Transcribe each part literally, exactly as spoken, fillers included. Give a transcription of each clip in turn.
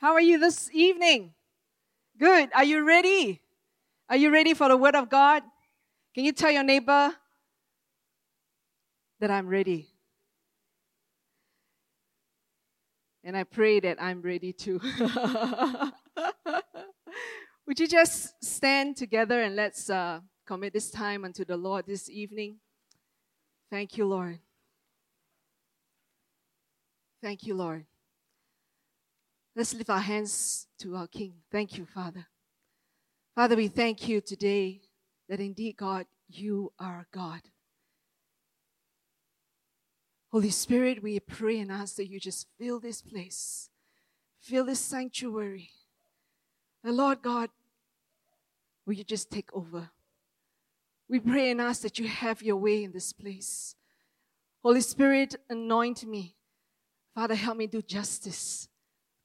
How are you this evening? Good. Are you ready? Are you ready for the Word of God? Can you tell your neighbor that I'm ready? And I pray that I'm ready too. Would you just stand together and let's uh, commit this time unto the Lord this evening? Thank you, Lord. Thank you, Lord. Let's lift our hands to our King. Thank you, Father. Father, we thank you today that indeed, God, you are God. Holy Spirit, we pray and ask that you just fill this place, fill this sanctuary. And Lord God, will you just take over? We pray and ask that you have your way in this place. Holy Spirit, anoint me. Father, help me do justice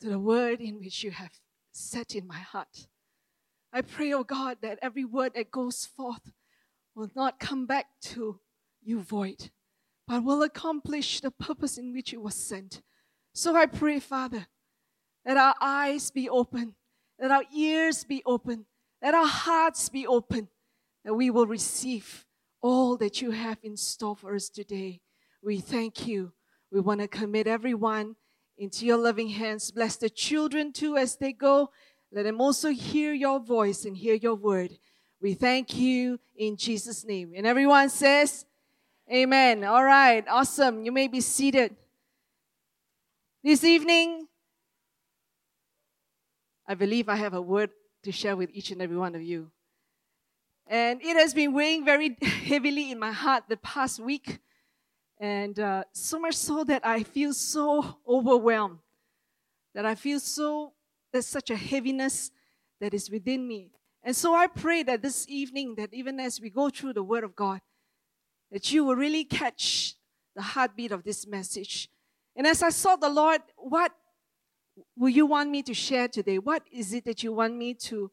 to the word in which you have set in my heart. I pray, oh God, that every word that goes forth will not come back to you void, but will accomplish the purpose in which it was sent. So I pray, Father, that our eyes be open, that our ears be open, that our hearts be open, that we will receive all that you have in store for us today. We thank you. We want to commit everyone into your loving hands. Bless the children too as they go. Let them also hear your voice and hear your word. We thank you in Jesus' name. And everyone says, amen. All right, awesome. You may be seated. This evening, I believe I have a word to share with each and every one of you. And it has been weighing very heavily in my heart the past week. And uh, so much so that I feel so overwhelmed, that I feel so, there's such a heaviness that is within me. And so I pray that this evening, that even as we go through the Word of God, that you will really catch the heartbeat of this message. And as I sought the Lord, what will you want me to share today? What is it that you want me to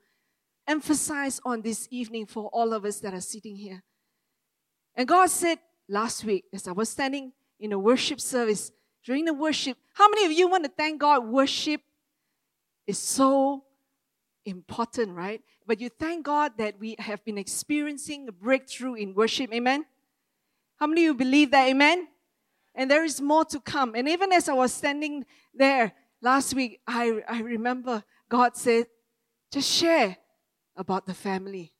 emphasize on this evening for all of us that are sitting here? And God said, last week, as I was standing in a worship service, during the worship, how many of you want to thank God? Worship is so important, right? But you thank God that we have been experiencing a breakthrough in worship, amen? How many of you believe that, amen? And there is more to come. And even as I was standing there last week, I, I remember God said, just share about the family.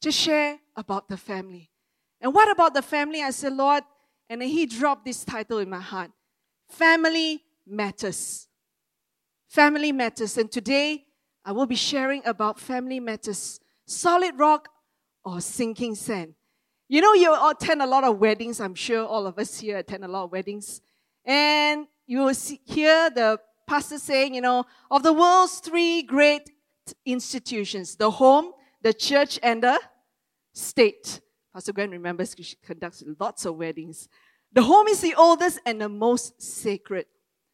Just share about the family. And what about the family? I said, Lord, and then he dropped this title in my heart. Family Matters. Family Matters. And today, I will be sharing about Family Matters. Solid rock or sinking sand. You know, you attend a lot of weddings. I'm sure all of us here attend a lot of weddings. And you will see, hear the pastor saying, you know, of the world's three great institutions, the home, the church, and the state. Pastor Gwen remembers she conducts lots of weddings. The home is the oldest and the most sacred.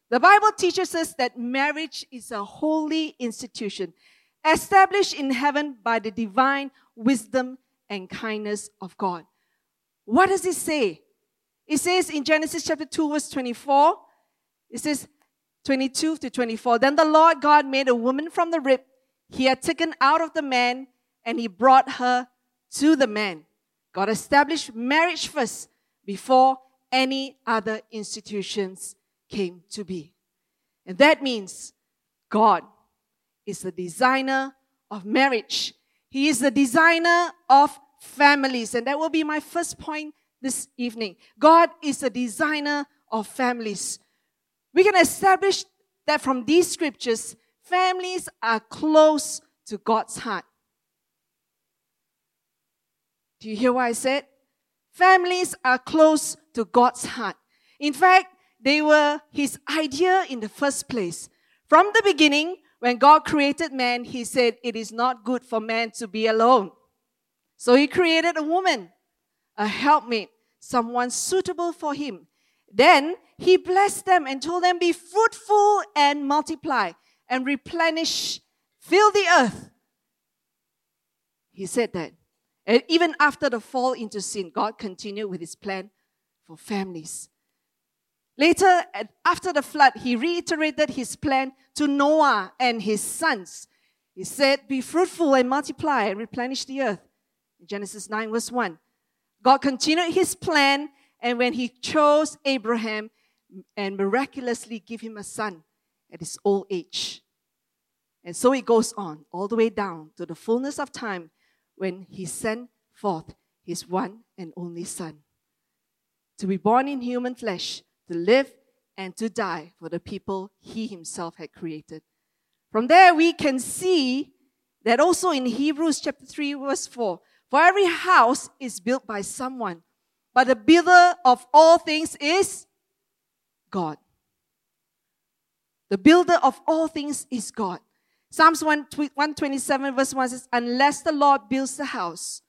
The Bible teaches us that marriage is a holy institution established in heaven by the divine wisdom and kindness of God. What does it say? It says in Genesis chapter two, verse twenty-four, it says twenty-two to twenty-four, then the Lord God made a woman from the rib he had taken out of the man, and he brought her to the man. God established marriage first before any other institutions came to be. And that means God is the designer of marriage. He is the designer of families. And that will be my first point this evening. God is the designer of families. We can establish that from these scriptures, families are close to God's heart. Do you hear what I said? Families are close to God's heart. In fact, they were His idea in the first place. From the beginning, when God created man, He said, it is not good for man to be alone. So He created a woman, a helpmate, someone suitable for him. Then He blessed them and told them, be fruitful and multiply and replenish, fill the earth. He said that. And even after the fall into sin, God continued with His plan for families. Later, after the flood, he reiterated his plan to Noah and his sons. He said, be fruitful and multiply and replenish the earth. Genesis nine verse one. God continued his plan, and when he chose Abraham and miraculously gave him a son at his old age. And so it goes on all the way down to the fullness of time when he sent forth his one and only son to be born in human flesh, to live and to die for the people he himself had created. From there we can see that also in Hebrews chapter three verse four, for every house is built by someone, but the builder of all things is God. The builder of all things is God. Psalms one twenty-seven verse one says, unless the Lord builds the house,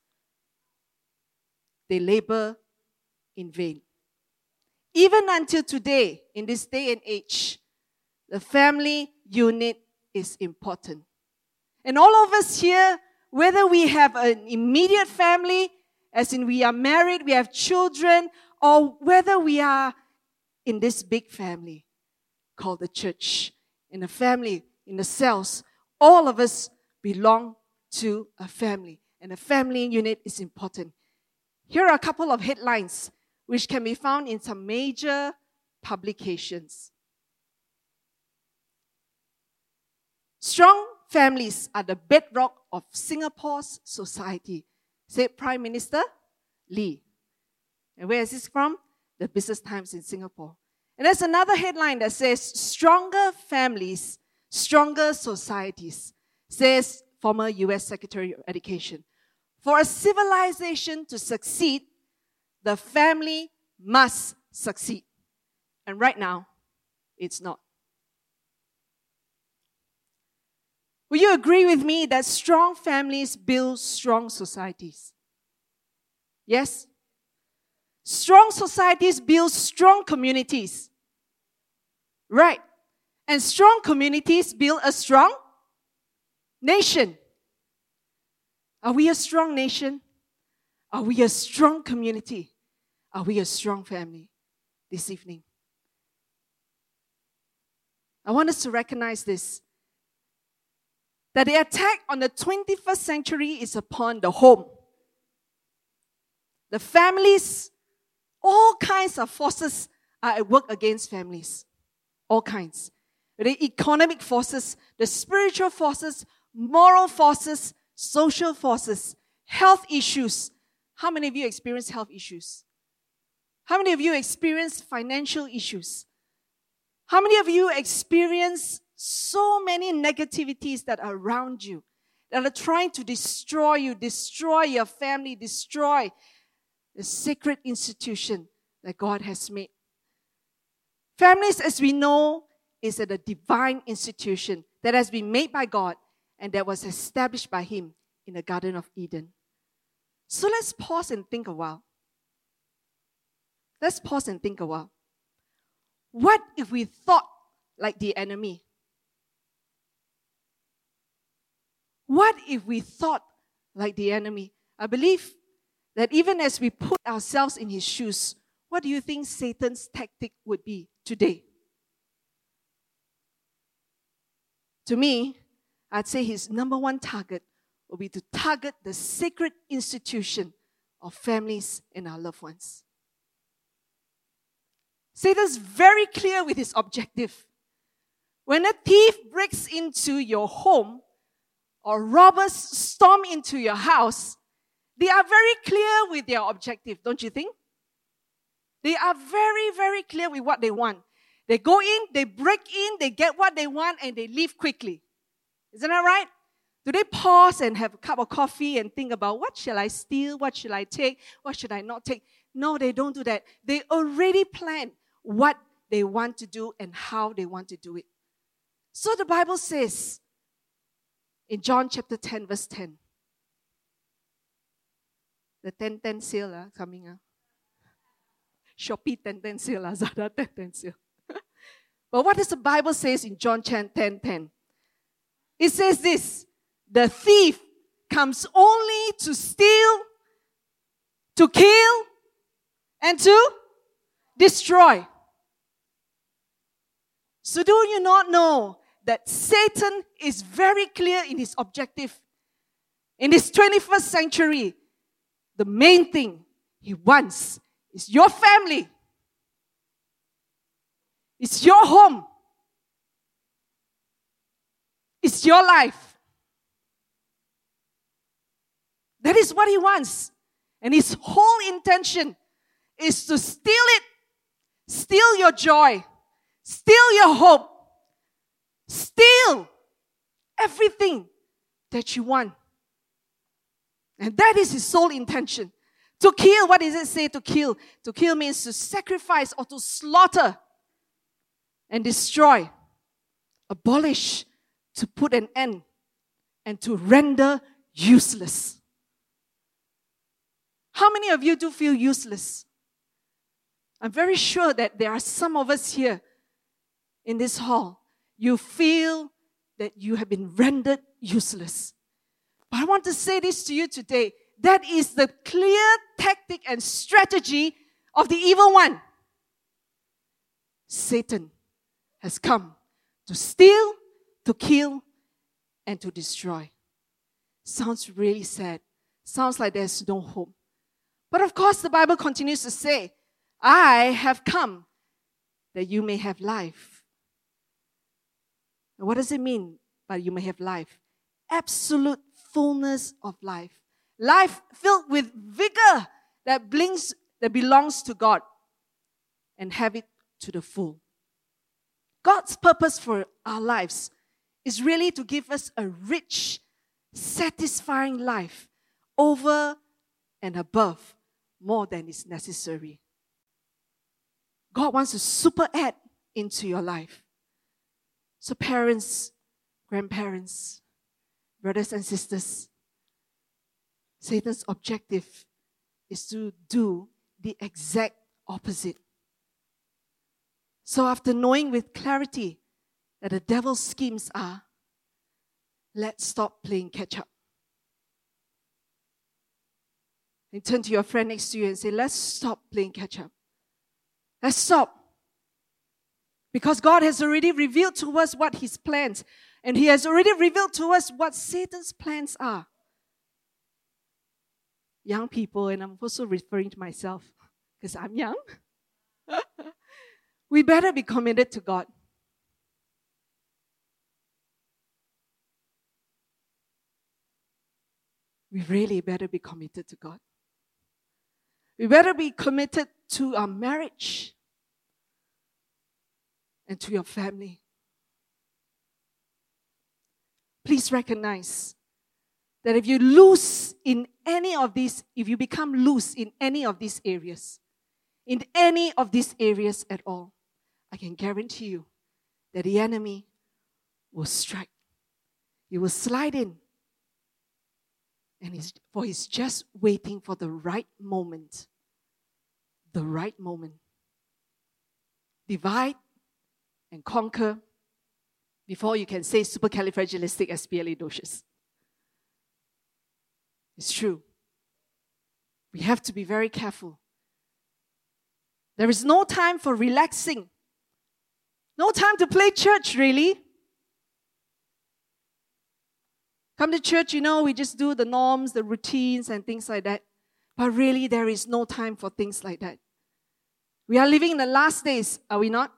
they labor in vain. Even until today, in this day and age, the family unit is important. And all of us here, whether we have an immediate family, as in we are married, we have children, or whether we are in this big family called the church, in a family, in the cells, all of us belong to a family. And a family unit is important. Here are a couple of headlines which can be found in some major publications. Strong families are the bedrock of Singapore's society, said Prime Minister Lee. And where is this from? The Business Times in Singapore. And there's another headline that says, stronger families, stronger societies, says former U S Secretary of Education. For a civilization to succeed, the family must succeed. And right now, it's not. Will you agree with me that strong families build strong societies? Yes? Strong societies build strong communities. Right. And strong communities build a strong nation. Are we a strong nation? Are we a strong community? Are we a strong family this evening? I want us to recognize this, that the attack on the twenty-first century is upon the home. The families, all kinds of forces are at work against families. All kinds. The economic forces, the spiritual forces, moral forces, social forces, health issues. How many of you experience health issues? How many of you experience financial issues? How many of you experience so many negativities that are around you, that are trying to destroy you, destroy your family, destroy the sacred institution that God has made? Families, as we know, is a divine institution that has been made by God and that was established by Him in the Garden of Eden. So let's pause and think a while. Let's pause and think a while. What if we thought like the enemy? What if we thought like the enemy? I believe that even as we put ourselves in his shoes, what do you think Satan's tactic would be today? To me, I'd say his number one target will be to target the sacred institution of families and our loved ones. Satan's very clear with his objective. When a thief breaks into your home or robbers storm into your house, they are very clear with their objective, don't you think? They are very, very clear with what they want. They go in, they break in, they get what they want, and they leave quickly. Isn't that right? Do they pause and have a cup of coffee and think about, what shall I steal? What shall I take? What should I not take? No, they don't do that. They already plan what they want to do and how they want to do it. So the Bible says in John chapter ten, verse ten, the ten ten sale uh, coming up. Uh. Shopee ten ten sale, Lazada ten ten sale. But what does the Bible says in John ten ten? It says this, the thief comes only to steal, to kill, and to destroy. So do you not know that Satan is very clear in his objective? In this twenty-first century, the main thing he wants is your family. It's your home. It's your life. That is what he wants. And his whole intention is to steal it, steal your joy, steal your hope, steal everything that you want. And that is his sole intention. To kill, what does it say to kill? To kill means to sacrifice or to slaughter and destroy, abolish, to put an end, and to render useless. How many of you do feel useless? I'm very sure that there are some of us here in this hall. You feel that you have been rendered useless. But I want to say this to you today. That is the clear tactic and strategy of the evil one. Satan has come to steal, to kill, and to destroy. Sounds really sad. Sounds like there's no hope. But of course, the Bible continues to say, I have come that you may have life. And what does it mean by you may have life? Absolute fullness of life. Life filled with vigor that blinks, that belongs to God, and have it to the full. God's purpose for our lives is really to give us a rich, satisfying life over and above more than is necessary. God wants to super add into your life. So parents, grandparents, brothers and sisters, Satan's objective is to do the exact opposite. So after knowing with clarity that the devil's schemes are, let's stop playing catch up. And turn to your friend next to you and say, let's stop playing catch up. Let's stop. Because God has already revealed to us what his plans, and he has already revealed to us what Satan's plans are. Young people, and I'm also referring to myself because I'm young, we better be committed to God. We really better be committed to God. We better be committed to our marriage and to your family. Please recognize that if you lose in any of these, if you become loose in any of these areas, in any of these areas at all, I can guarantee you that the enemy will strike. He will slide in. And he's, for he's just waiting for the right moment. The right moment. Divide and conquer before you can say supercalifragilisticexpialidocious. It's true. We have to be very careful. There is no time for relaxing. No time to play church, really. Come to church, you know, we just do the norms, the routines, and things like that. But really, there is no time for things like that. We are living in the last days, are we not?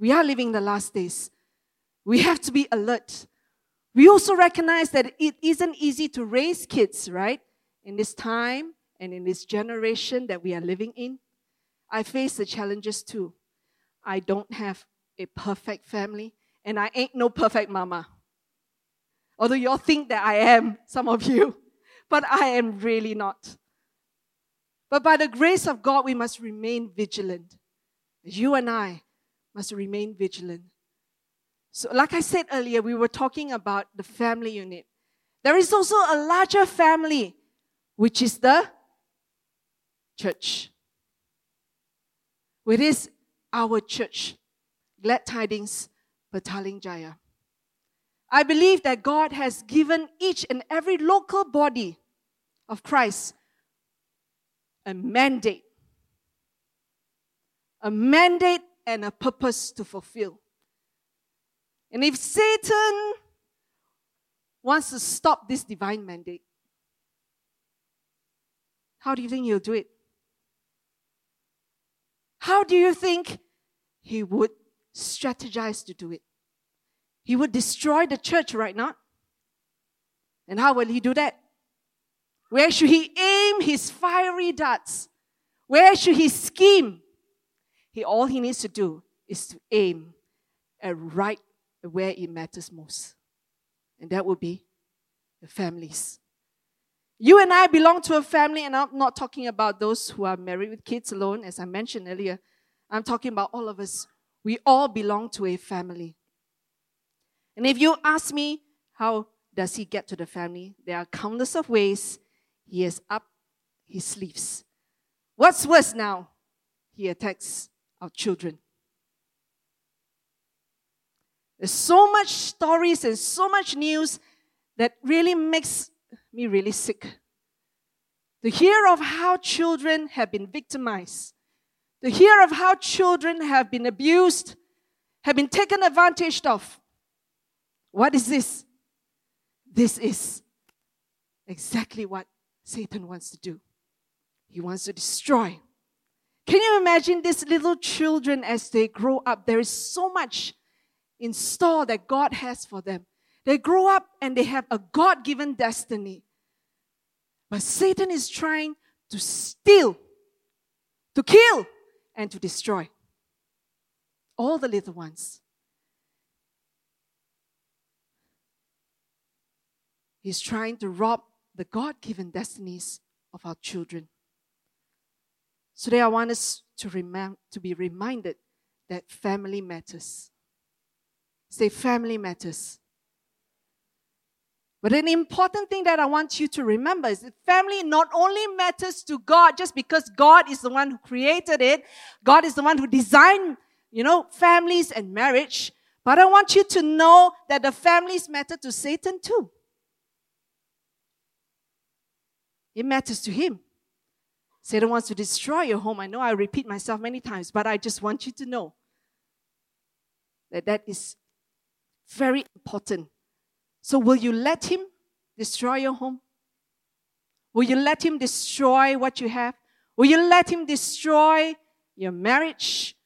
We are living in the last days. We have to be alert. We also recognize that it isn't easy to raise kids, right? In this time and in this generation that we are living in, I face the challenges too. I don't have a perfect family, and I ain't no perfect mama. Although you all think that I am, some of you, but I am really not. But by the grace of God, we must remain vigilant. You and I must remain vigilant. So like I said earlier, we were talking about the family unit. There is also a larger family, which is the church. It is our church, Glad Tidings, Petaling Jaya. I believe that God has given each and every local body of Christ a mandate. A mandate and a purpose to fulfill. And if Satan wants to stop this divine mandate, how do you think he'll do it? How do you think he would strategize to do it? He would destroy the church, right now. And how will he do that? Where should he aim his fiery darts? Where should he scheme? He, all he needs to do is to aim at right where it matters most. And that would be the families. You and I belong to a family, and I'm not talking about those who are married with kids alone, as I mentioned earlier. I'm talking about all of us. We all belong to a family. And if you ask me, how does he get to the family? There are countless of ways he has up his sleeves. What's worse now? He attacks our children. There's so much stories and so much news that really makes me really sick. To hear of how children have been victimized, to hear of how children have been abused, have been taken advantage of. What is this? This is exactly what Satan wants to do. He wants to destroy. Can you imagine these little children as they grow up? There is so much in store that God has for them. They grow up and they have a God-given destiny. But Satan is trying to steal, to kill, and to destroy all the little ones. He's trying to rob the God-given destinies of our children. So today I want us to, remem- to be reminded that family matters. Say, family matters. But an important thing that I want you to remember is that family not only matters to God, just because God is the one who created it, God is the one who designed, you know, families and marriage, but I want you to know that the families matter to Satan too. It matters to him. Satan wants to destroy your home. I know I repeat myself many times, but I just want you to know that that is very important. So will you let him destroy your home? Will you let him destroy what you have? Will you let him destroy your marriage?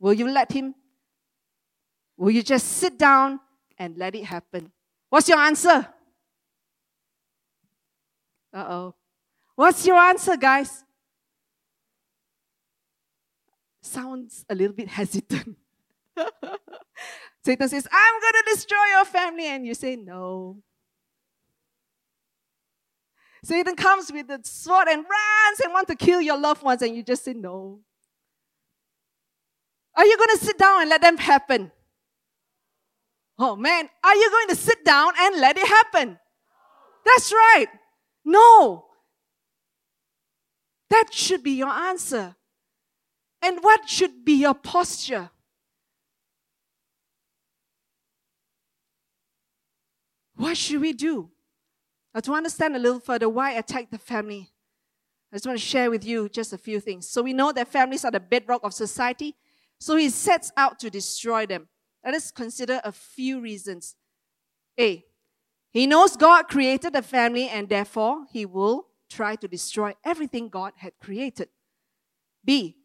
Will you let him? Will you just sit down and let it happen? What's your answer? Uh-oh. What's your answer, guys? Sounds a little bit hesitant. Satan says, I'm going to destroy your family. And you say, no. Satan comes with the sword and runs and wants to kill your loved ones. And you just say, no. Are you going to sit down and let them happen? Oh, man. Are you going to sit down and let it happen? That's right. No. That should be your answer. And what should be your posture? What should we do? Now, to understand a little further why attack the family, I just want to share with you just a few things. So we know that families are the bedrock of society, so he sets out to destroy them. Let us consider a few reasons. A, he knows God created the family and therefore he will try to destroy everything God had created. B,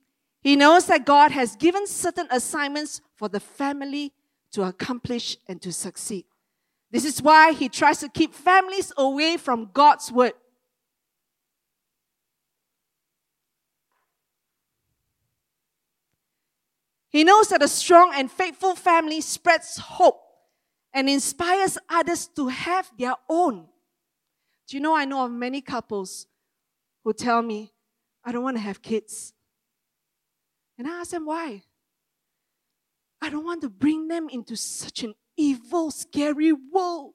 he knows that God has given certain assignments for the family to accomplish and to succeed. This is why he tries to keep families away from God's word. He knows that a strong and faithful family spreads hope and inspires others to have their own. Do you know, I know of many couples who tell me, I don't want to have kids. And I ask them why. I don't want to bring them into such an evil, scary world.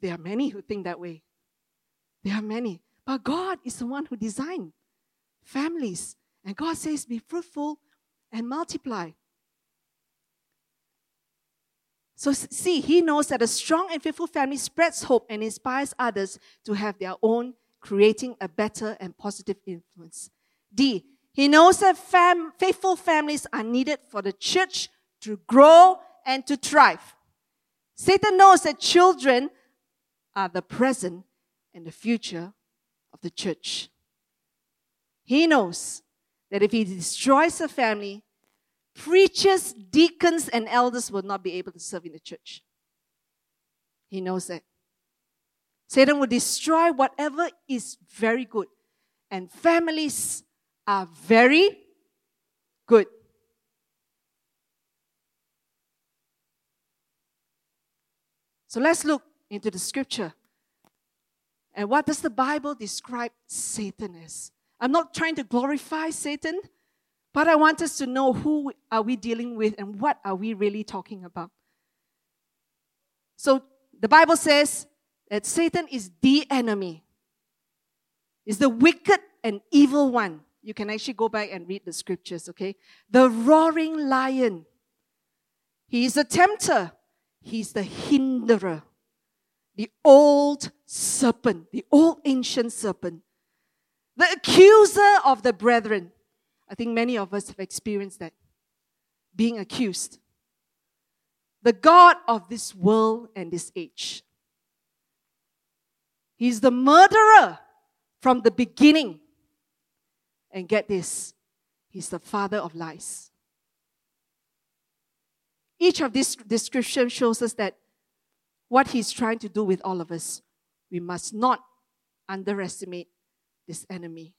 There are many who think that way. There are many. But God is the one who designed families. And God says, be fruitful and multiply. So see, he knows that a strong and faithful family spreads hope and inspires others to have their own, creating a better and positive influence. D, He knows that fam- faithful families are needed for the church to grow and to thrive. Satan knows that children are the present and the future of the church. He knows that if he destroys a family, preachers, deacons, and elders will not be able to serve in the church. He knows that. Satan will destroy whatever is very good. And families are very good. So let's look into the scripture. And what does the Bible describe Satan as? I'm not trying to glorify Satan, but I want us to know who are we dealing with and what are we really talking about. So the Bible says that Satan is the enemy. He's the wicked and evil one. You can actually go back and read the scriptures, okay? The roaring lion. He is a tempter. He's the hinderer. The old serpent, the old ancient serpent. The accuser of the brethren. I think many of us have experienced that. Being accused. The god of this world and this age. He's the murderer from the beginning. And get this, he's the father of lies. Each of these descriptions shows us that what he's trying to do with all of us, we must not underestimate this enemy.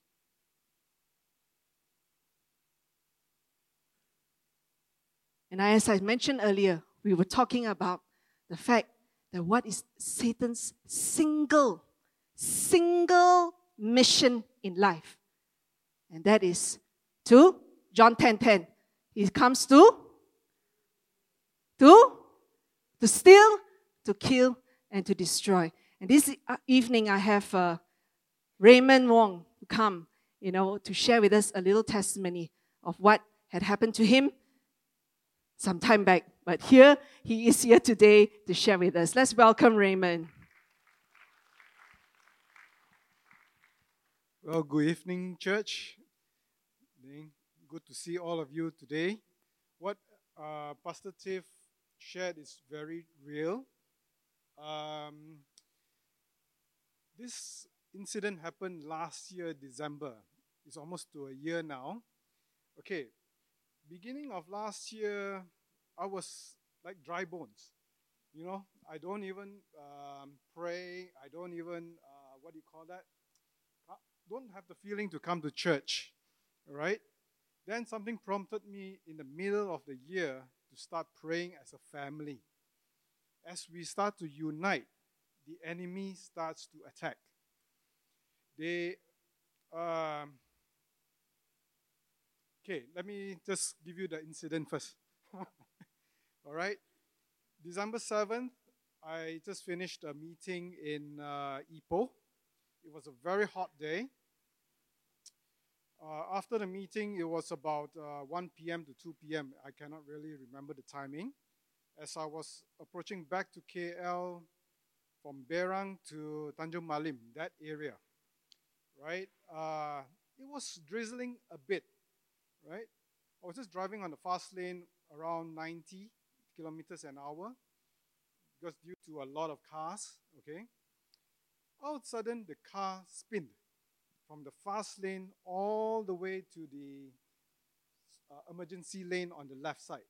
And as I mentioned earlier, we were talking about the fact that what is Satan's single, single mission in life? And that is to, John ten ten, he comes to, to, to steal, to kill, and to destroy. And this evening I have uh, Raymond Wong to come, you know, to share with us a little testimony of what had happened to him some time back. But here, he is here today to share with us. Let's welcome Raymond. Well, good evening, church. Good to see all of you today. What uh, Pastor Tiff shared is very real. Um, this incident happened last year, December. It's almost to a year now. Okay, beginning of last year, I was like dry bones. You know, I don't even um, pray. I don't even, uh, what do you call that? I don't have the feeling to come to church, all right? Then something prompted me in the middle of the year to start praying as a family. As we start to unite, the enemy starts to attack. They, um, okay, let me just give you the incident first. All right, December seventh, I just finished a meeting in uh, Ipoh. It was a very hot day. Uh, after the meeting, it was about uh, one p.m. to two p.m. I cannot really remember the timing. As I was approaching back to K L from Berang to Tanjung Malim, that area, right? Uh, it was drizzling a bit, right? I was just driving on the fast lane around ninety kilometers an hour because due to a lot of cars, okay? All of a sudden, the car spun from the fast lane all the way to the uh, emergency lane on the left side.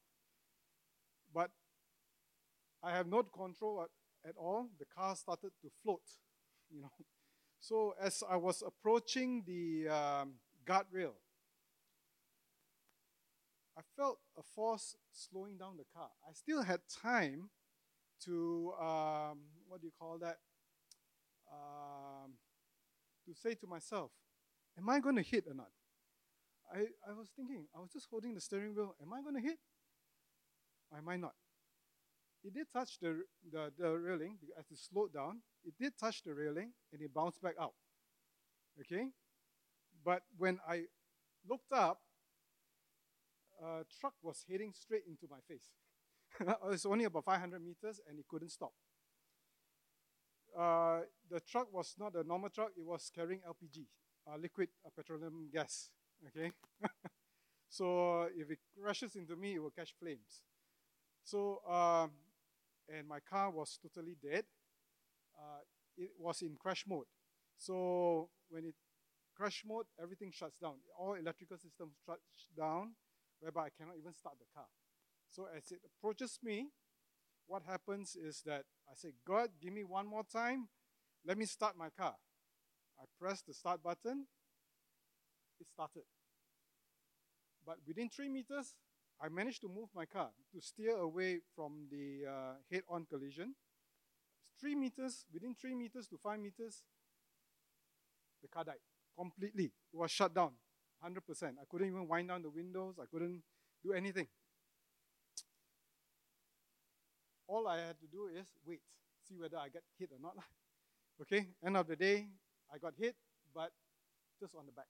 But I have no control at, at all. The car started to float, you know. So as I was approaching the um, guardrail, I felt a force slowing down the car. I still had time to, um, what do you call that? Um, to say to myself, am I going to hit or not? I, I was thinking, I was just holding the steering wheel. Am I going to hit? Or am I not? It did touch the, the, the railing. As it slowed down, it did touch the railing and it bounced back out. Okay? But when I looked up, a truck was heading straight into my face. It was only about five hundred meters and it couldn't stop. Uh, the truck was not a normal truck. It was carrying L P G, uh, liquid uh, petroleum gas. okay? So if it rushes into me, it will catch flames. So, um, and my car was totally dead. Uh, it was in crash mode. So when it crash mode, everything shuts down. All electrical systems shut down, whereby I cannot even start the car. So as it approaches me, what happens is that I say, God, give me one more time. Let me start my car. I press the start button. It started. But within three meters, I managed to move my car to steer away from the uh, head-on collision. Three meters, within three meters to five meters, the car died completely. It was shut down, one hundred percent. I couldn't even wind down the windows. I couldn't do anything. All I had to do is wait, see whether I get hit or not. Okay, end of the day, I got hit, but just on the back.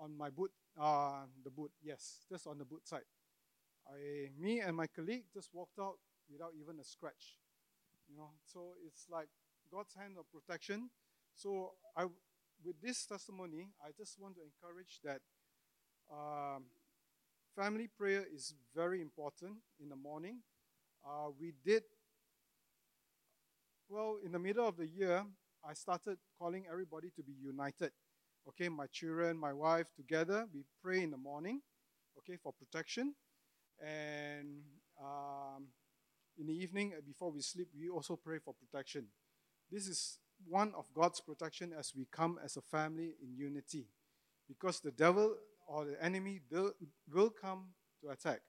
On my boot, uh, the boot, yes, just on the boot side. I, me and my colleague just walked out without even a scratch. You know, so it's like God's hand of protection. So I, with this testimony, I just want to encourage that um, family prayer is very important in the morning. Uh, we did, well, in the middle of the year, I started calling everybody to be united. Okay, my children, my wife, together, we pray in the morning, okay, for protection. And um, in the evening, before we sleep, we also pray for protection. This is one of God's protection as we come as a family in unity. Because the devil or the enemy will come to attack.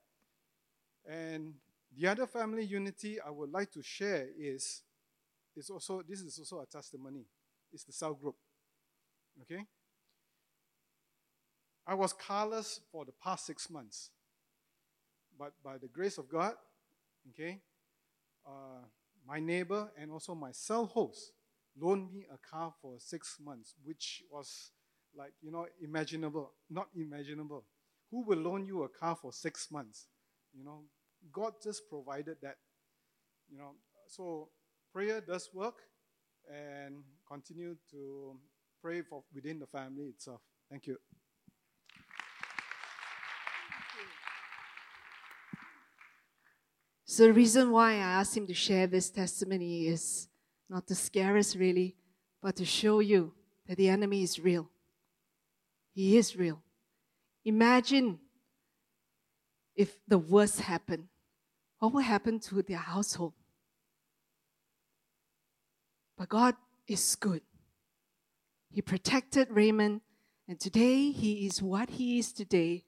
And the other family unity I would like to share is, is also, this is also a testimony. It's the cell group, okay? I was carless for the past six months. But by the grace of God, okay, uh, my neighbor and also my cell host loaned me a car for six months, which was like, you know, imaginable, not imaginable. Who will loan you a car for six months, you know? God just provided that, you know. So prayer does work, and continue to pray for within the family itself. Thank you. So the reason why I asked him to share this testimony is not to scare us really, but to show you that the enemy is real. He is real. Imagine if the worst happened. What will happen to their household? But God is good. He protected Raymond, and today he is what he is today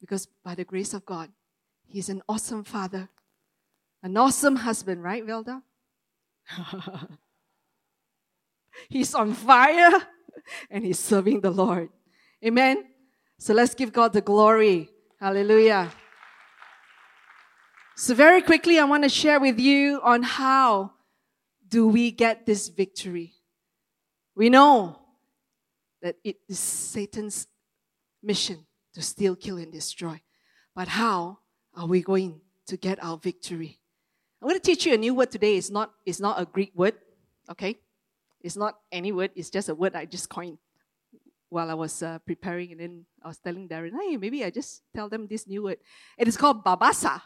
because by the grace of God, he's an awesome father, an awesome husband, right, Velda? He's on fire, and he's serving the Lord. Amen? So let's give God the glory. Hallelujah. So very quickly, I want to share with you on how do we get this victory. We know that it is Satan's mission to steal, kill, and destroy. But how are we going to get our victory? I'm going to teach you a new word today. It's not, it's not a Greek word, okay? It's not any word. It's just a word I just coined while I was uh, preparing. And then I was telling Darren, hey, maybe I just tell them this new word. It is called babasa.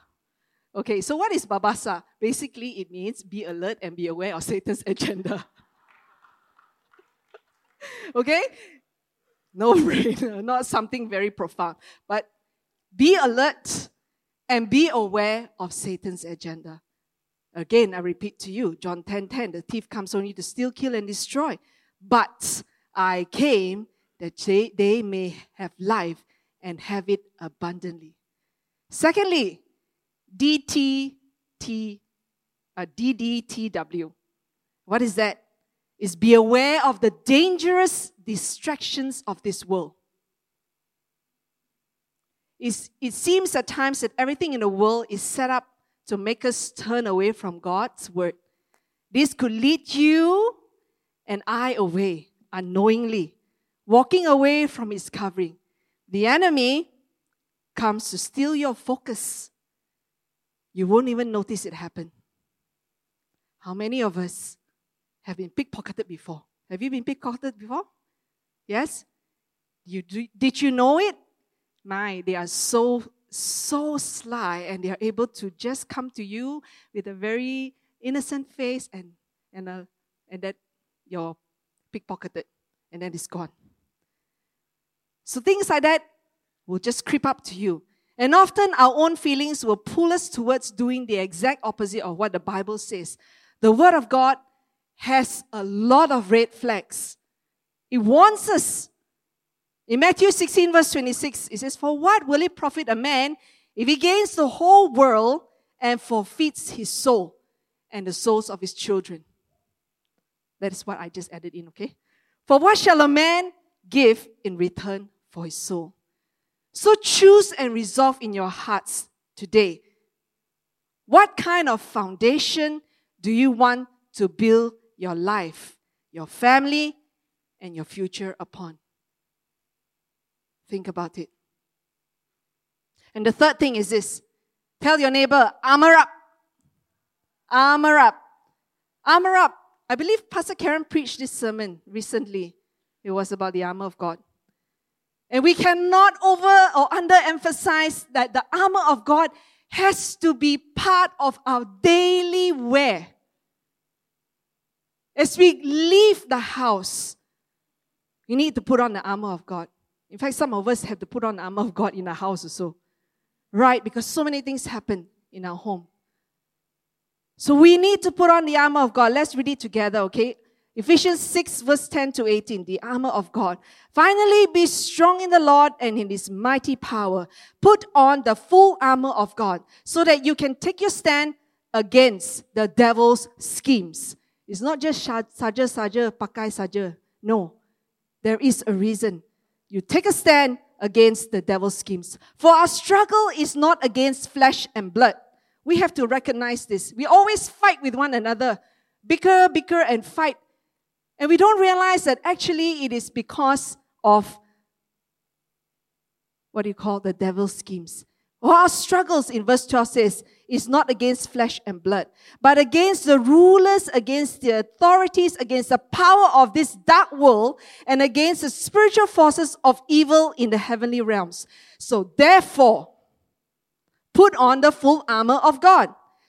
Okay, so what is babasa? Basically, it means be alert and be aware of Satan's agenda. Okay? No brainer, not something very profound. But be alert and be aware of Satan's agenda. Again, I repeat to you, John ten ten, the thief comes only to steal, kill, and destroy. But I came that they, they may have life and have it abundantly. Secondly, D T T, uh, D D T W. What is that? It's be aware of the dangerous distractions of this world. It's, it seems at times that everything in the world is set up to make us turn away from God's word. This could lead you and I away unknowingly, walking away from his covering. The enemy comes to steal your focus. You won't even notice it happen. How many of us have been pickpocketed before? Have you been pickpocketed before? Yes? You do, did you know it? My, they are so, so sly, and they are able to just come to you with a very innocent face and and a, and that you're pickpocketed, and then it's gone. So things like that will just creep up to you. And often our own feelings will pull us towards doing the exact opposite of what the Bible says. The Word of God has a lot of red flags. It warns us. In Matthew sixteen verse twenty-six, it says, "For what will it profit a man if he gains the whole world and forfeits his soul and the souls of his children?" That is what I just added in, okay? "For what shall a man give in return for his soul?" So choose and resolve in your hearts today. What kind of foundation do you want to build your life, your family, and your future upon? Think about it. And the third thing is this. Tell your neighbor, armor up. Armor up. Armor up. I believe Pastor Karen preached this sermon recently. It was about the armor of God. And we cannot over or underemphasize that the armor of God has to be part of our daily wear. As we leave the house, you need to put on the armor of God. In fact, some of us have to put on the armor of God in our house also, right? Because so many things happen in our home. So we need to put on the armor of God. Let's read it together, okay? Ephesians six, verse ten to eighteen, the armor of God. "Finally, be strong in the Lord and in His mighty power. Put on the full armor of God so that you can take your stand against the devil's schemes." It's not just saja, saja, pakai saja. No, there is a reason. You take a stand against the devil's schemes. "For our struggle is not against flesh and blood." We have to recognize this. We always fight with one another, bicker, bicker, and fight. And we don't realize that actually it is because of, what do you call, the devil's schemes. "Well, our struggles," in verse twelve says, "is not against flesh and blood, but against the rulers, against the authorities, against the power of this dark world, and against the spiritual forces of evil in the heavenly realms. So therefore, put on the full armor of God,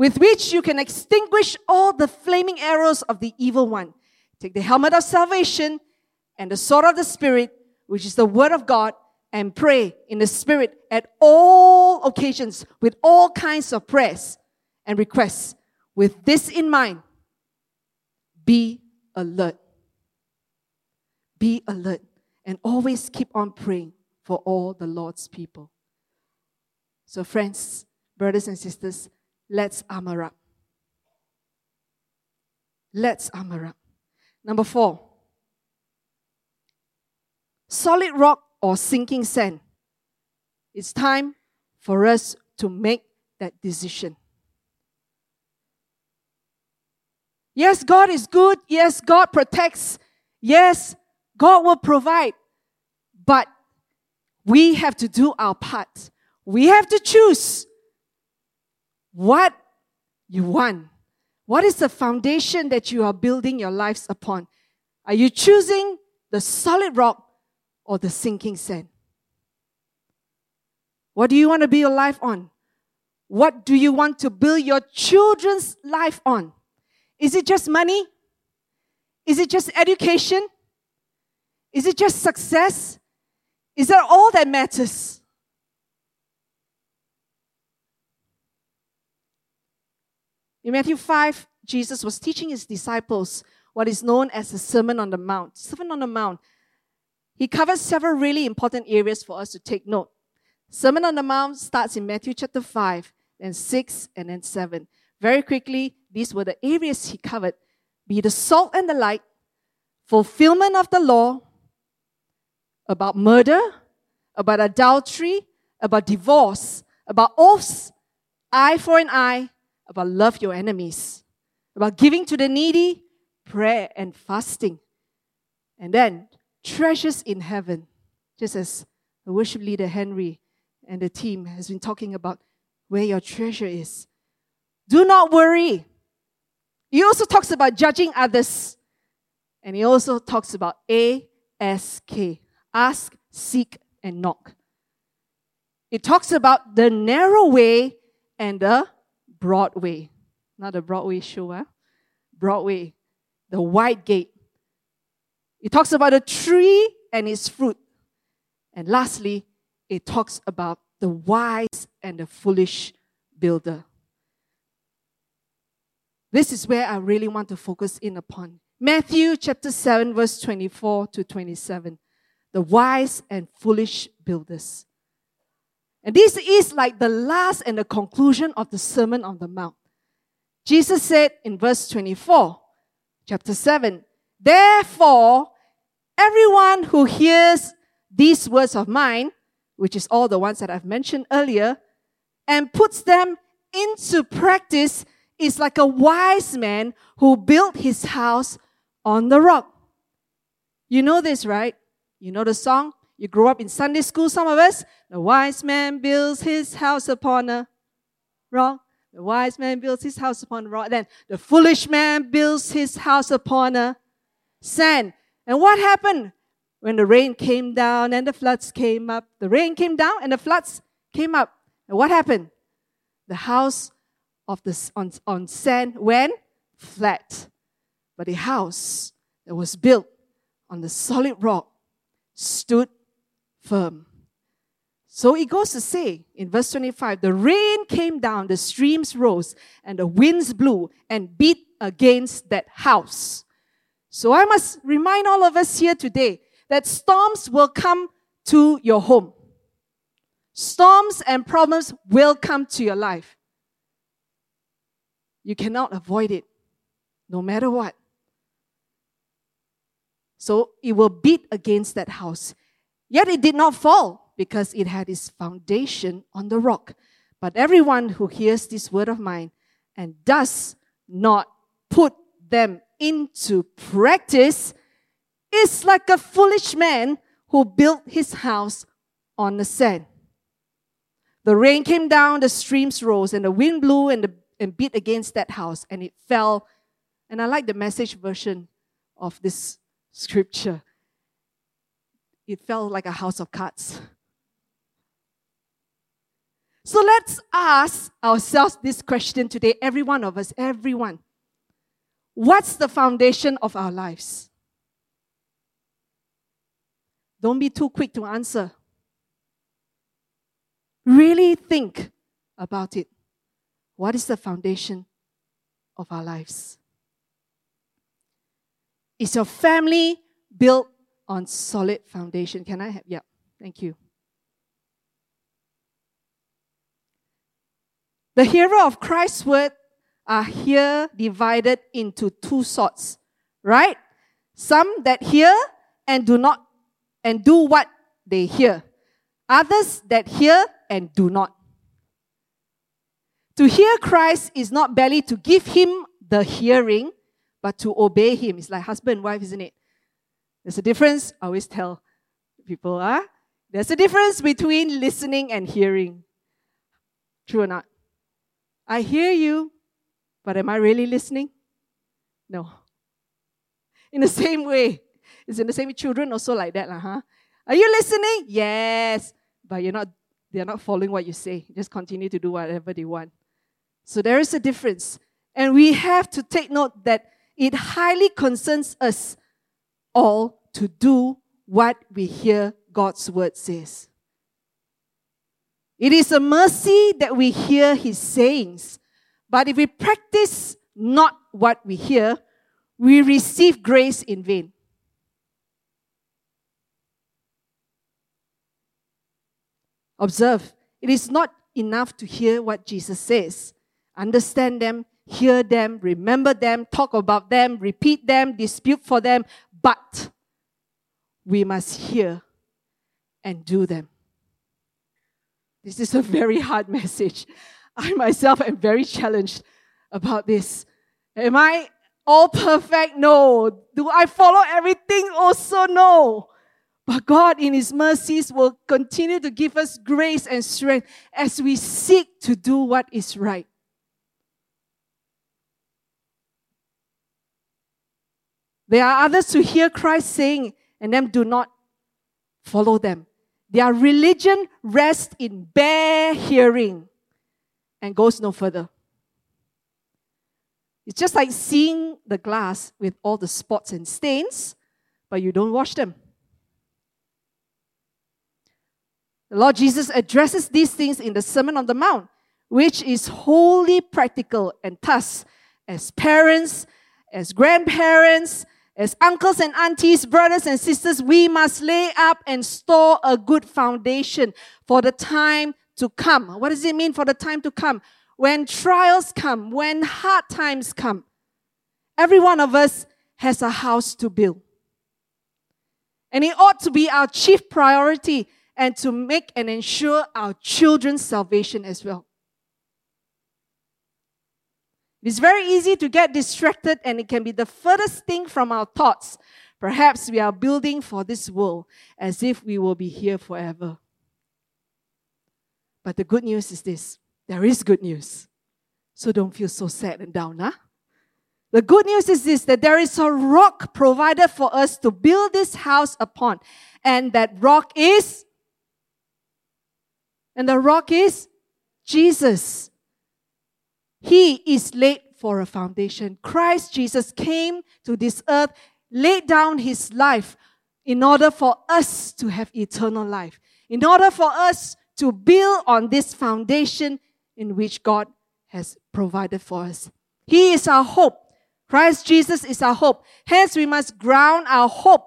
with which you can extinguish all the flaming arrows of the evil one. Take the helmet of salvation and the sword of the Spirit, which is the Word of God, and pray in the Spirit at all occasions with all kinds of prayers and requests. With this in mind, be alert. Be alert and always keep on praying for all the Lord's people." So friends, brothers and sisters, let's armor up. Let's armor up. Number four, solid rock or sinking sand. It's time for us to make that decision. Yes, God is good. Yes, God protects. Yes, God will provide. But we have to do our part. We have to choose what you want. What is the foundation that you are building your lives upon? Are you choosing the solid rock or the sinking sand? What do you want to build your life on? What do you want to build your children's life on? Is it just money? Is it just education? Is it just success? Is that all that matters? In Matthew five, Jesus was teaching his disciples what is known as the Sermon on the Mount. Sermon on the Mount. He covers several really important areas for us to take note. Sermon on the Mount starts in Matthew chapter five, then six, and then seven. Very quickly, these were the areas he covered. Be the salt and the light, fulfillment of the law, about murder, about adultery, about divorce, about oaths, eye for an eye, about love your enemies, about giving to the needy, prayer and fasting. And then, treasures in heaven, just as the worship leader Henry and the team has been talking about where your treasure is. Do not worry. He also talks about judging others. And he also talks about A S K, ask, seek, and knock. It talks about the narrow way and the broad way. Not the Broadway show, huh? Broadway, the wide gate. It talks about a tree and its fruit. And lastly, it talks about the wise and the foolish builder. This is where I really want to focus in upon. Matthew chapter seven, verse twenty-four to twenty-seven. The wise and foolish builders. And this is like the last and the conclusion of the Sermon on the Mount. Jesus said in verse twenty-four, chapter seven, therefore, everyone who hears these words of mine, which is all the ones that I've mentioned earlier, and puts them into practice is like a wise man who built his house on the rock. You know this, right? You know the song? You grew up in Sunday school, some of us. The wise man builds his house upon a rock. The wise man builds his house upon a rock. Then the foolish man builds his house upon a sand. And what happened? When the rain came down and the floods came up. The rain came down and the floods came up. And what happened? The house of the, on, on sand went flat. But the house that was built on the solid rock stood firm. So it goes to say in verse twenty-five, the rain came down, the streams rose, and the winds blew and beat against that house. So I must remind all of us here today that storms will come to your home. Storms and problems will come to your life. You cannot avoid it, no matter what. So it will beat against that house. Yet it did not fall, because it had its foundation on the rock. But everyone who hears this word of mine and does not put them into practice is like a foolish man who built his house on the sand. The rain came down, the streams rose, and the wind blew and the and beat against that house, and it fell. And I like the Message version of this scripture. It fell like a house of cards. So let's ask ourselves this question today, every one of us, everyone. What's the foundation of our lives? Don't be too quick to answer. Really think about it. What is the foundation of our lives? Is your family built on solid foundation? Can I have? Yeah, thank you. The hearer of Christ's word are here divided into two sorts, right? Some that hear and do not and do what they hear. Others that hear and do not. To hear Christ is not barely to give him the hearing, but to obey him. It's like husband and wife, isn't it? There's a difference. I always tell people, ah, huh? There's a difference between listening and hearing. True or not? I hear you, but am I really listening? No. In the same way, it's in the same way, children also like that, huh? Are you listening? Yes, but you're not. They're not following what you say. You just continue to do whatever they want. So there is a difference. And we have to take note that it highly concerns us all to do what we hear God's word says. It is a mercy that we hear his sayings. But if we practice not what we hear, we receive grace in vain. Observe, it is not enough to hear what Jesus says. Understand them, hear them, remember them, talk about them, repeat them, dispute for them, but we must hear and do them. This is a very hard message. I myself am very challenged about this. Am I all perfect? No. Do I follow everything? Also no. But God in His mercies will continue to give us grace and strength as we seek to do what is right. There are others who hear Christ saying and then do not follow them. Their religion rests in bare hearing and goes no further. It's just like seeing the glass with all the spots and stains, but you don't wash them. The Lord Jesus addresses these things in the Sermon on the Mount, which is wholly practical, and thus, as parents, as grandparents, as uncles and aunties, brothers and sisters, we must lay up and store a good foundation for the time to come. What does it mean for the time to come? When trials come, when hard times come, every one of us has a house to build. And it ought to be our chief priority, and to make and ensure our children's salvation as well. It's very easy to get distracted, and it can be the furthest thing from our thoughts. Perhaps we are building for this world as if we will be here forever. But the good news is this. There is good news. So don't feel so sad and down, huh? The good news is this, that there is a rock provided for us to build this house upon. And that rock is, and the rock is Jesus. He is laid for a foundation. Christ Jesus came to this earth, laid down His life in order for us to have eternal life, in order for us to build on this foundation in which God has provided for us. He is our hope. Christ Jesus is our hope. Hence, we must ground our hope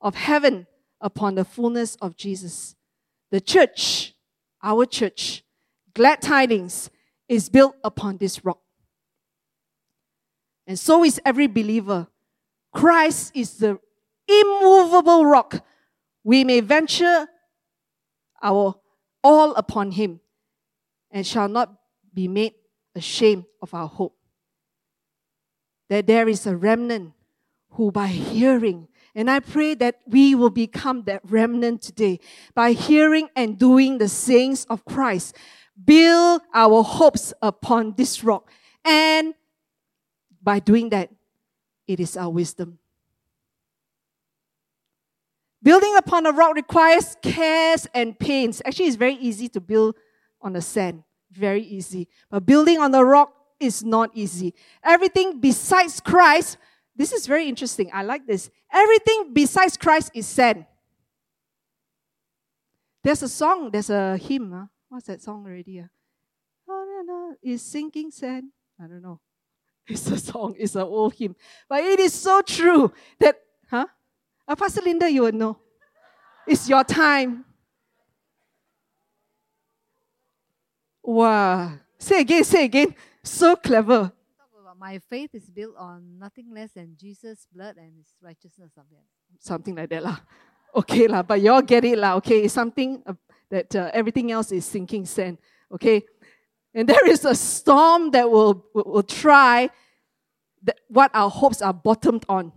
of heaven upon the fullness of Jesus. The church, our church, Glad Tidings, is built upon this rock. And so is every believer. Christ is the immovable rock. We may venture our all upon Him and shall not be made ashamed of our hope. That there is a remnant who by hearing, and I pray that we will become that remnant today, by hearing and doing the sayings of Christ, build our hopes upon this rock. And by doing that, it is our wisdom. Building upon a rock requires cares and pains. Actually, it's very easy to build on the sand. Very easy. But building on the rock is not easy. Everything besides Christ, this is very interesting. I like this. Everything besides Christ is sand. There's a song, there's a hymn. Huh? What's that song already? Huh? Oh, no, no. It's sinking sand. I don't know. It's a song. It's an old hymn. But it is so true that, huh? Uh, Pastor Linda, you would know. It's your time. Wow. Say again, say again. So clever. My faith is built on nothing less than Jesus' blood and His righteousness. Something like that. La. Okay, la, but you all get it. La, okay, it's something uh, that uh, everything else is sinking sand. Okay, and there is a storm that will, will, will try that what our hopes are bottomed on.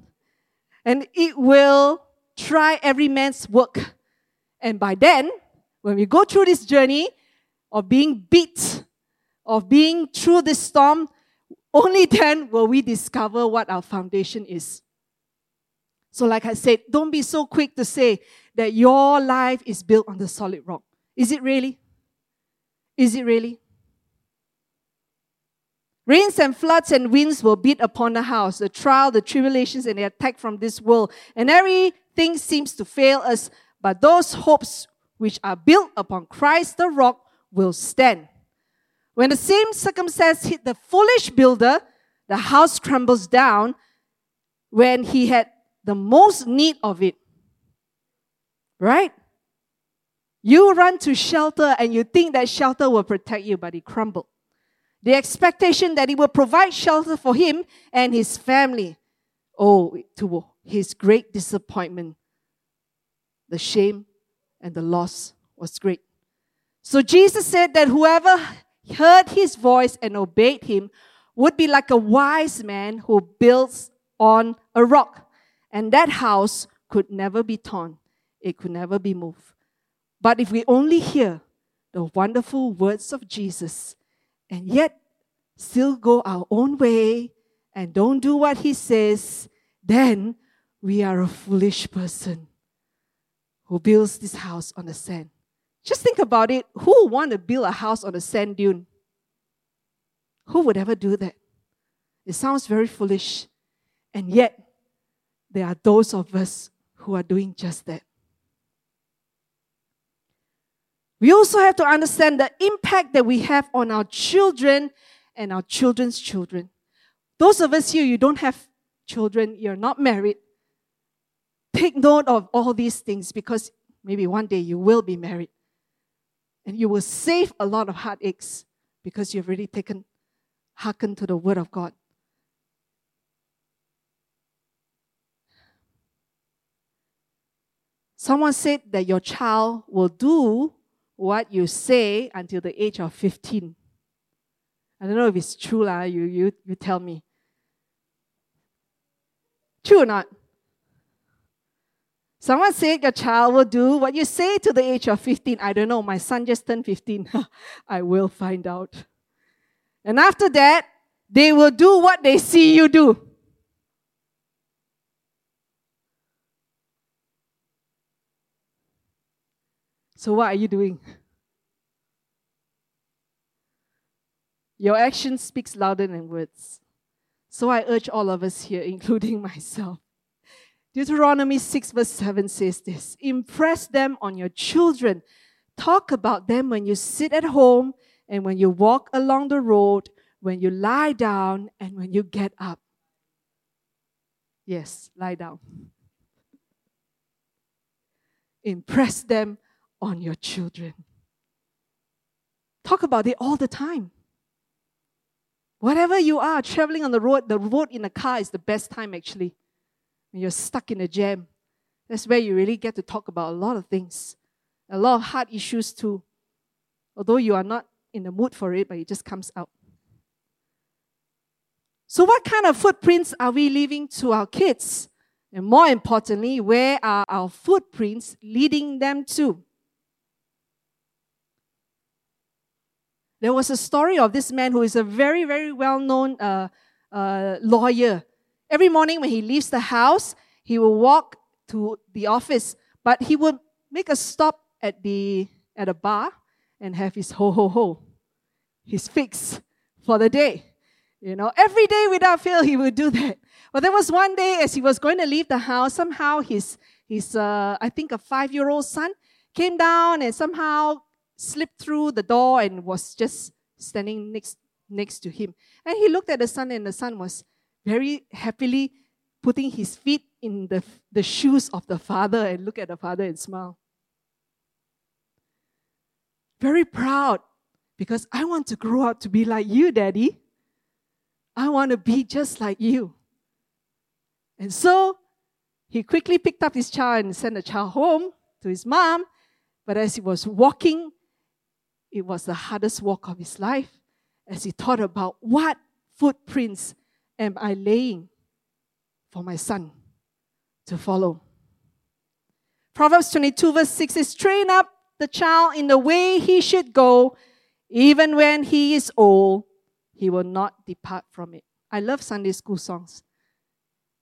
And it will try every man's work. And by then, when we go through this journey of being beat, of being through this storm, only then will we discover what our foundation is. So like I said, don't be so quick to say that your life is built on the solid rock. Is it really? Is it really? Rains and floods and winds will beat upon the house, the trial, the tribulations, and the attack from this world. And everything seems to fail us, but those hopes which are built upon Christ the rock will stand. When the same circumstance hit the foolish builder, the house crumbles down when he had the most need of it. Right? You run to shelter and you think that shelter will protect you, but it crumbled. The expectation that it will provide shelter for him and his family. Oh, to his great disappointment, the shame and the loss was great. So Jesus said that whoever heard his voice and obeyed him would be like a wise man who builds on a rock. And that house could never be torn. It could never be moved. But if we only hear the wonderful words of Jesus and yet still go our own way and don't do what he says, then we are a foolish person who builds this house on the sand. Just think about it. Who would want to build a house on a sand dune? Who would ever do that? It sounds very foolish. And yet, there are those of us who are doing just that. We also have to understand the impact that we have on our children and our children's children. Those of us here, you don't have children, you're not married. Take note of all these things because maybe one day you will be married. And you will save a lot of heartaches because you've already taken, hearkened to the word of God. Someone said that your child will do what you say until the age of fifteen. I don't know if it's true, lah. You, you, you tell me. True or not? Someone said your child will do what you say to the age of fifteen. I don't know. My son just turned fifteen. I will find out. And after that, they will do what they see you do. So what are you doing? Your action speaks louder than words. So I urge all of us here, including myself. Deuteronomy six verse seven says this, impress them on your children. Talk about them when you sit at home and when you walk along the road, when you lie down and when you get up. Yes, lie down. Impress them on your children. Talk about it all the time. Whatever you are, traveling on the road, the road in a car is the best time actually. When you're stuck in a jam, that's where you really get to talk about a lot of things. A lot of heart issues too. Although you are not in the mood for it, but it just comes out. So what kind of footprints are we leaving to our kids? And more importantly, where are our footprints leading them to? There was a story of this man who is a very, very well-known uh, uh, lawyer. Every morning when he leaves the house, he will walk to the office, but he will make a stop at the at a bar and have his ho ho ho, his fix for the day. You know, every day without fail, he would do that. But there was one day as he was going to leave the house, somehow his his uh, I think a five-year-old son came down and somehow slipped through the door and was just standing next next to him. And he looked at the son, and the son was very happily putting his feet in the, the shoes of the father and look at the father and smile. Very proud, because I want to grow up to be like you, Daddy. I want to be just like you. And so he quickly picked up his child and sent the child home to his mom. But as he was walking, it was the hardest walk of his life as he thought about what footprints am I laying for my son to follow. Proverbs twenty-two verse six says, train up the child in the way he should go. Even when he is old, he will not depart from it. I love Sunday school songs.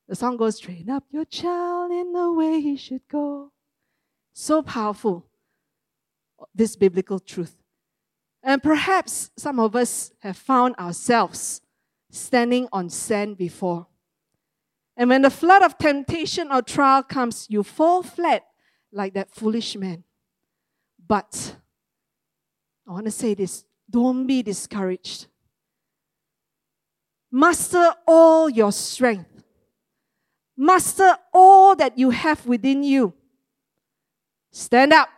The song goes, train up your child in the way he should go. So powerful, this biblical truth. And perhaps some of us have found ourselves standing on sand before. And when the flood of temptation or trial comes, you fall flat like that foolish man. But I want to say this, don't be discouraged. Muster all your strength. Muster all that you have within you. Stand up.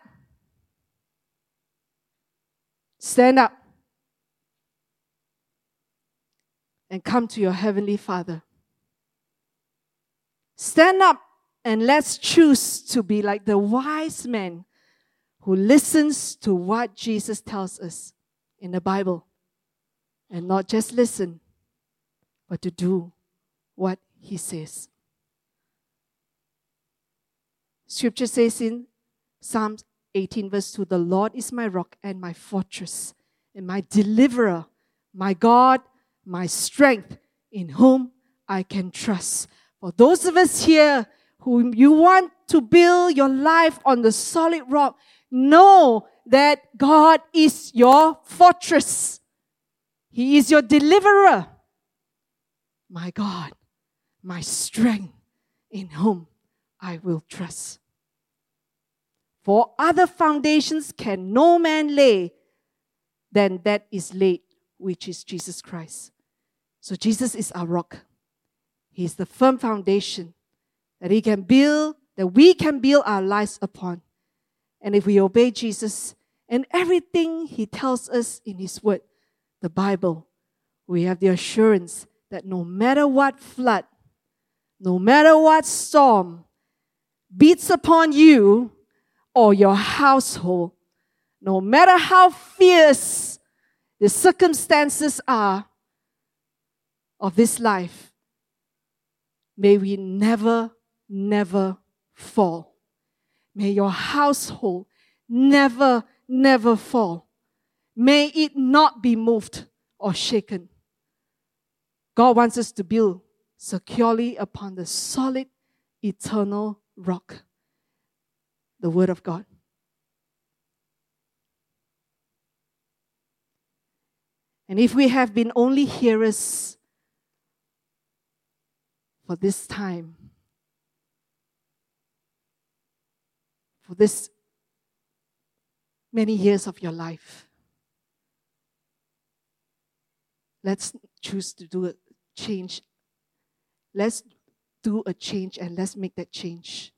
Stand up. And come to your Heavenly Father. Stand up and let's choose to be like the wise man who listens to what Jesus tells us in the Bible. And not just listen, but to do what he says. Scripture says in Psalm eighteen verse two, the Lord is my rock and my fortress and my deliverer, my God, my strength, in whom I can trust. For those of us here who you want to build your life on the solid rock, know that God is your fortress. He is your deliverer. My God, my strength, in whom I will trust. For other foundations can no man lay than that is laid, which is Jesus Christ. So Jesus is our rock. He is the firm foundation that he can build, that we can build our lives upon. And if we obey Jesus and everything he tells us in his word, the Bible, we have the assurance that no matter what flood, no matter what storm beats upon you or your household, no matter how fierce the circumstances are of this life, may we never, never fall. May your household never, never fall. May it not be moved or shaken. God wants us to build securely upon the solid, eternal rock, the Word of God. And if we have been only hearers for this time, for this many years of your life, let's choose to do a change. Let's do a change and let's make that change.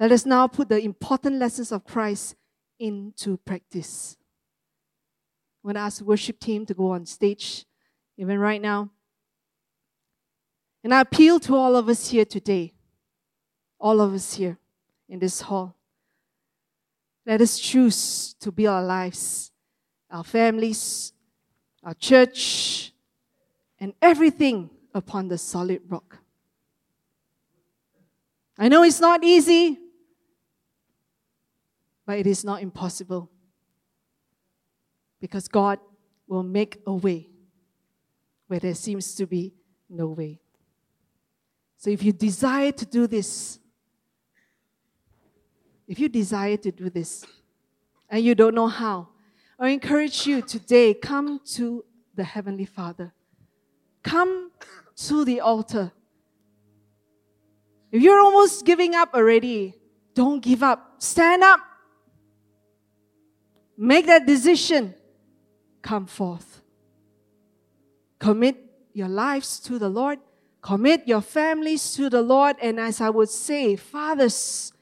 Let us now put the important lessons of Christ into practice. I'm going to ask the worship team to go on stage, even right now. And I appeal to all of us here today, all of us here in this hall. Let us choose to build our lives, our families, our church, and everything upon the solid rock. I know it's not easy, but it is not impossible, because God will make a way where there seems to be no way. So if you desire to do this, if you desire to do this and you don't know how, I encourage you today, come to the Heavenly Father. Come to the altar. If you're almost giving up already, don't give up. Stand up. Make that decision. Come forth. Commit your lives to the Lord. Commit your families to the Lord. And as I would say, fathers,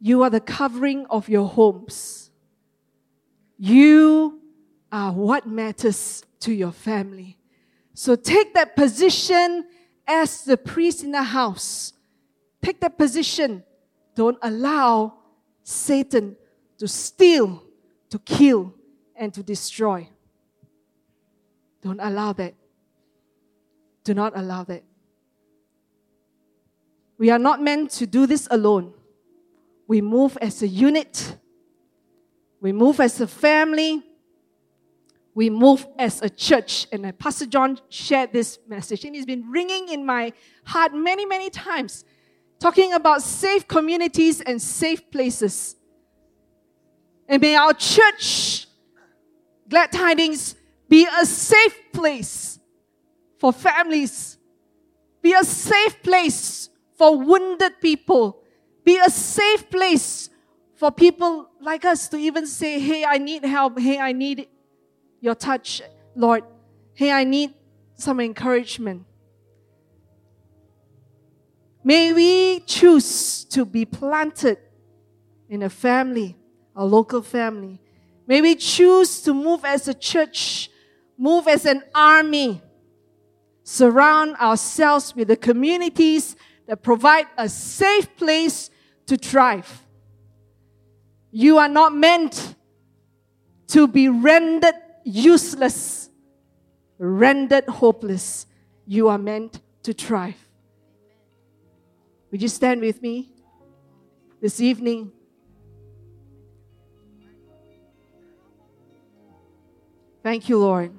you are the covering of your homes. You are what matters to your family. So take that position as the priest in the house. Take that position. Don't allow Satan to steal, to kill, and to destroy. Don't allow that. Do not allow that. We are not meant to do this alone. We move as a unit. We move as a family. We move as a church. And Pastor John shared this message, and it's been ringing in my heart many, many times, talking about safe communities and safe places. And may our church, Glad Tidings, be a safe place for families. Be a safe place for wounded people. Be a safe place for people like us to even say, hey, I need help. Hey, I need your touch, Lord. Hey, I need some encouragement. May we choose to be planted in a family, a local family. May we choose to move as a church, move as an army. Surround ourselves with the communities that provide a safe place to thrive. You are not meant to be rendered useless, rendered hopeless. You are meant to thrive. Would you stand with me this evening? Thank you, Lord.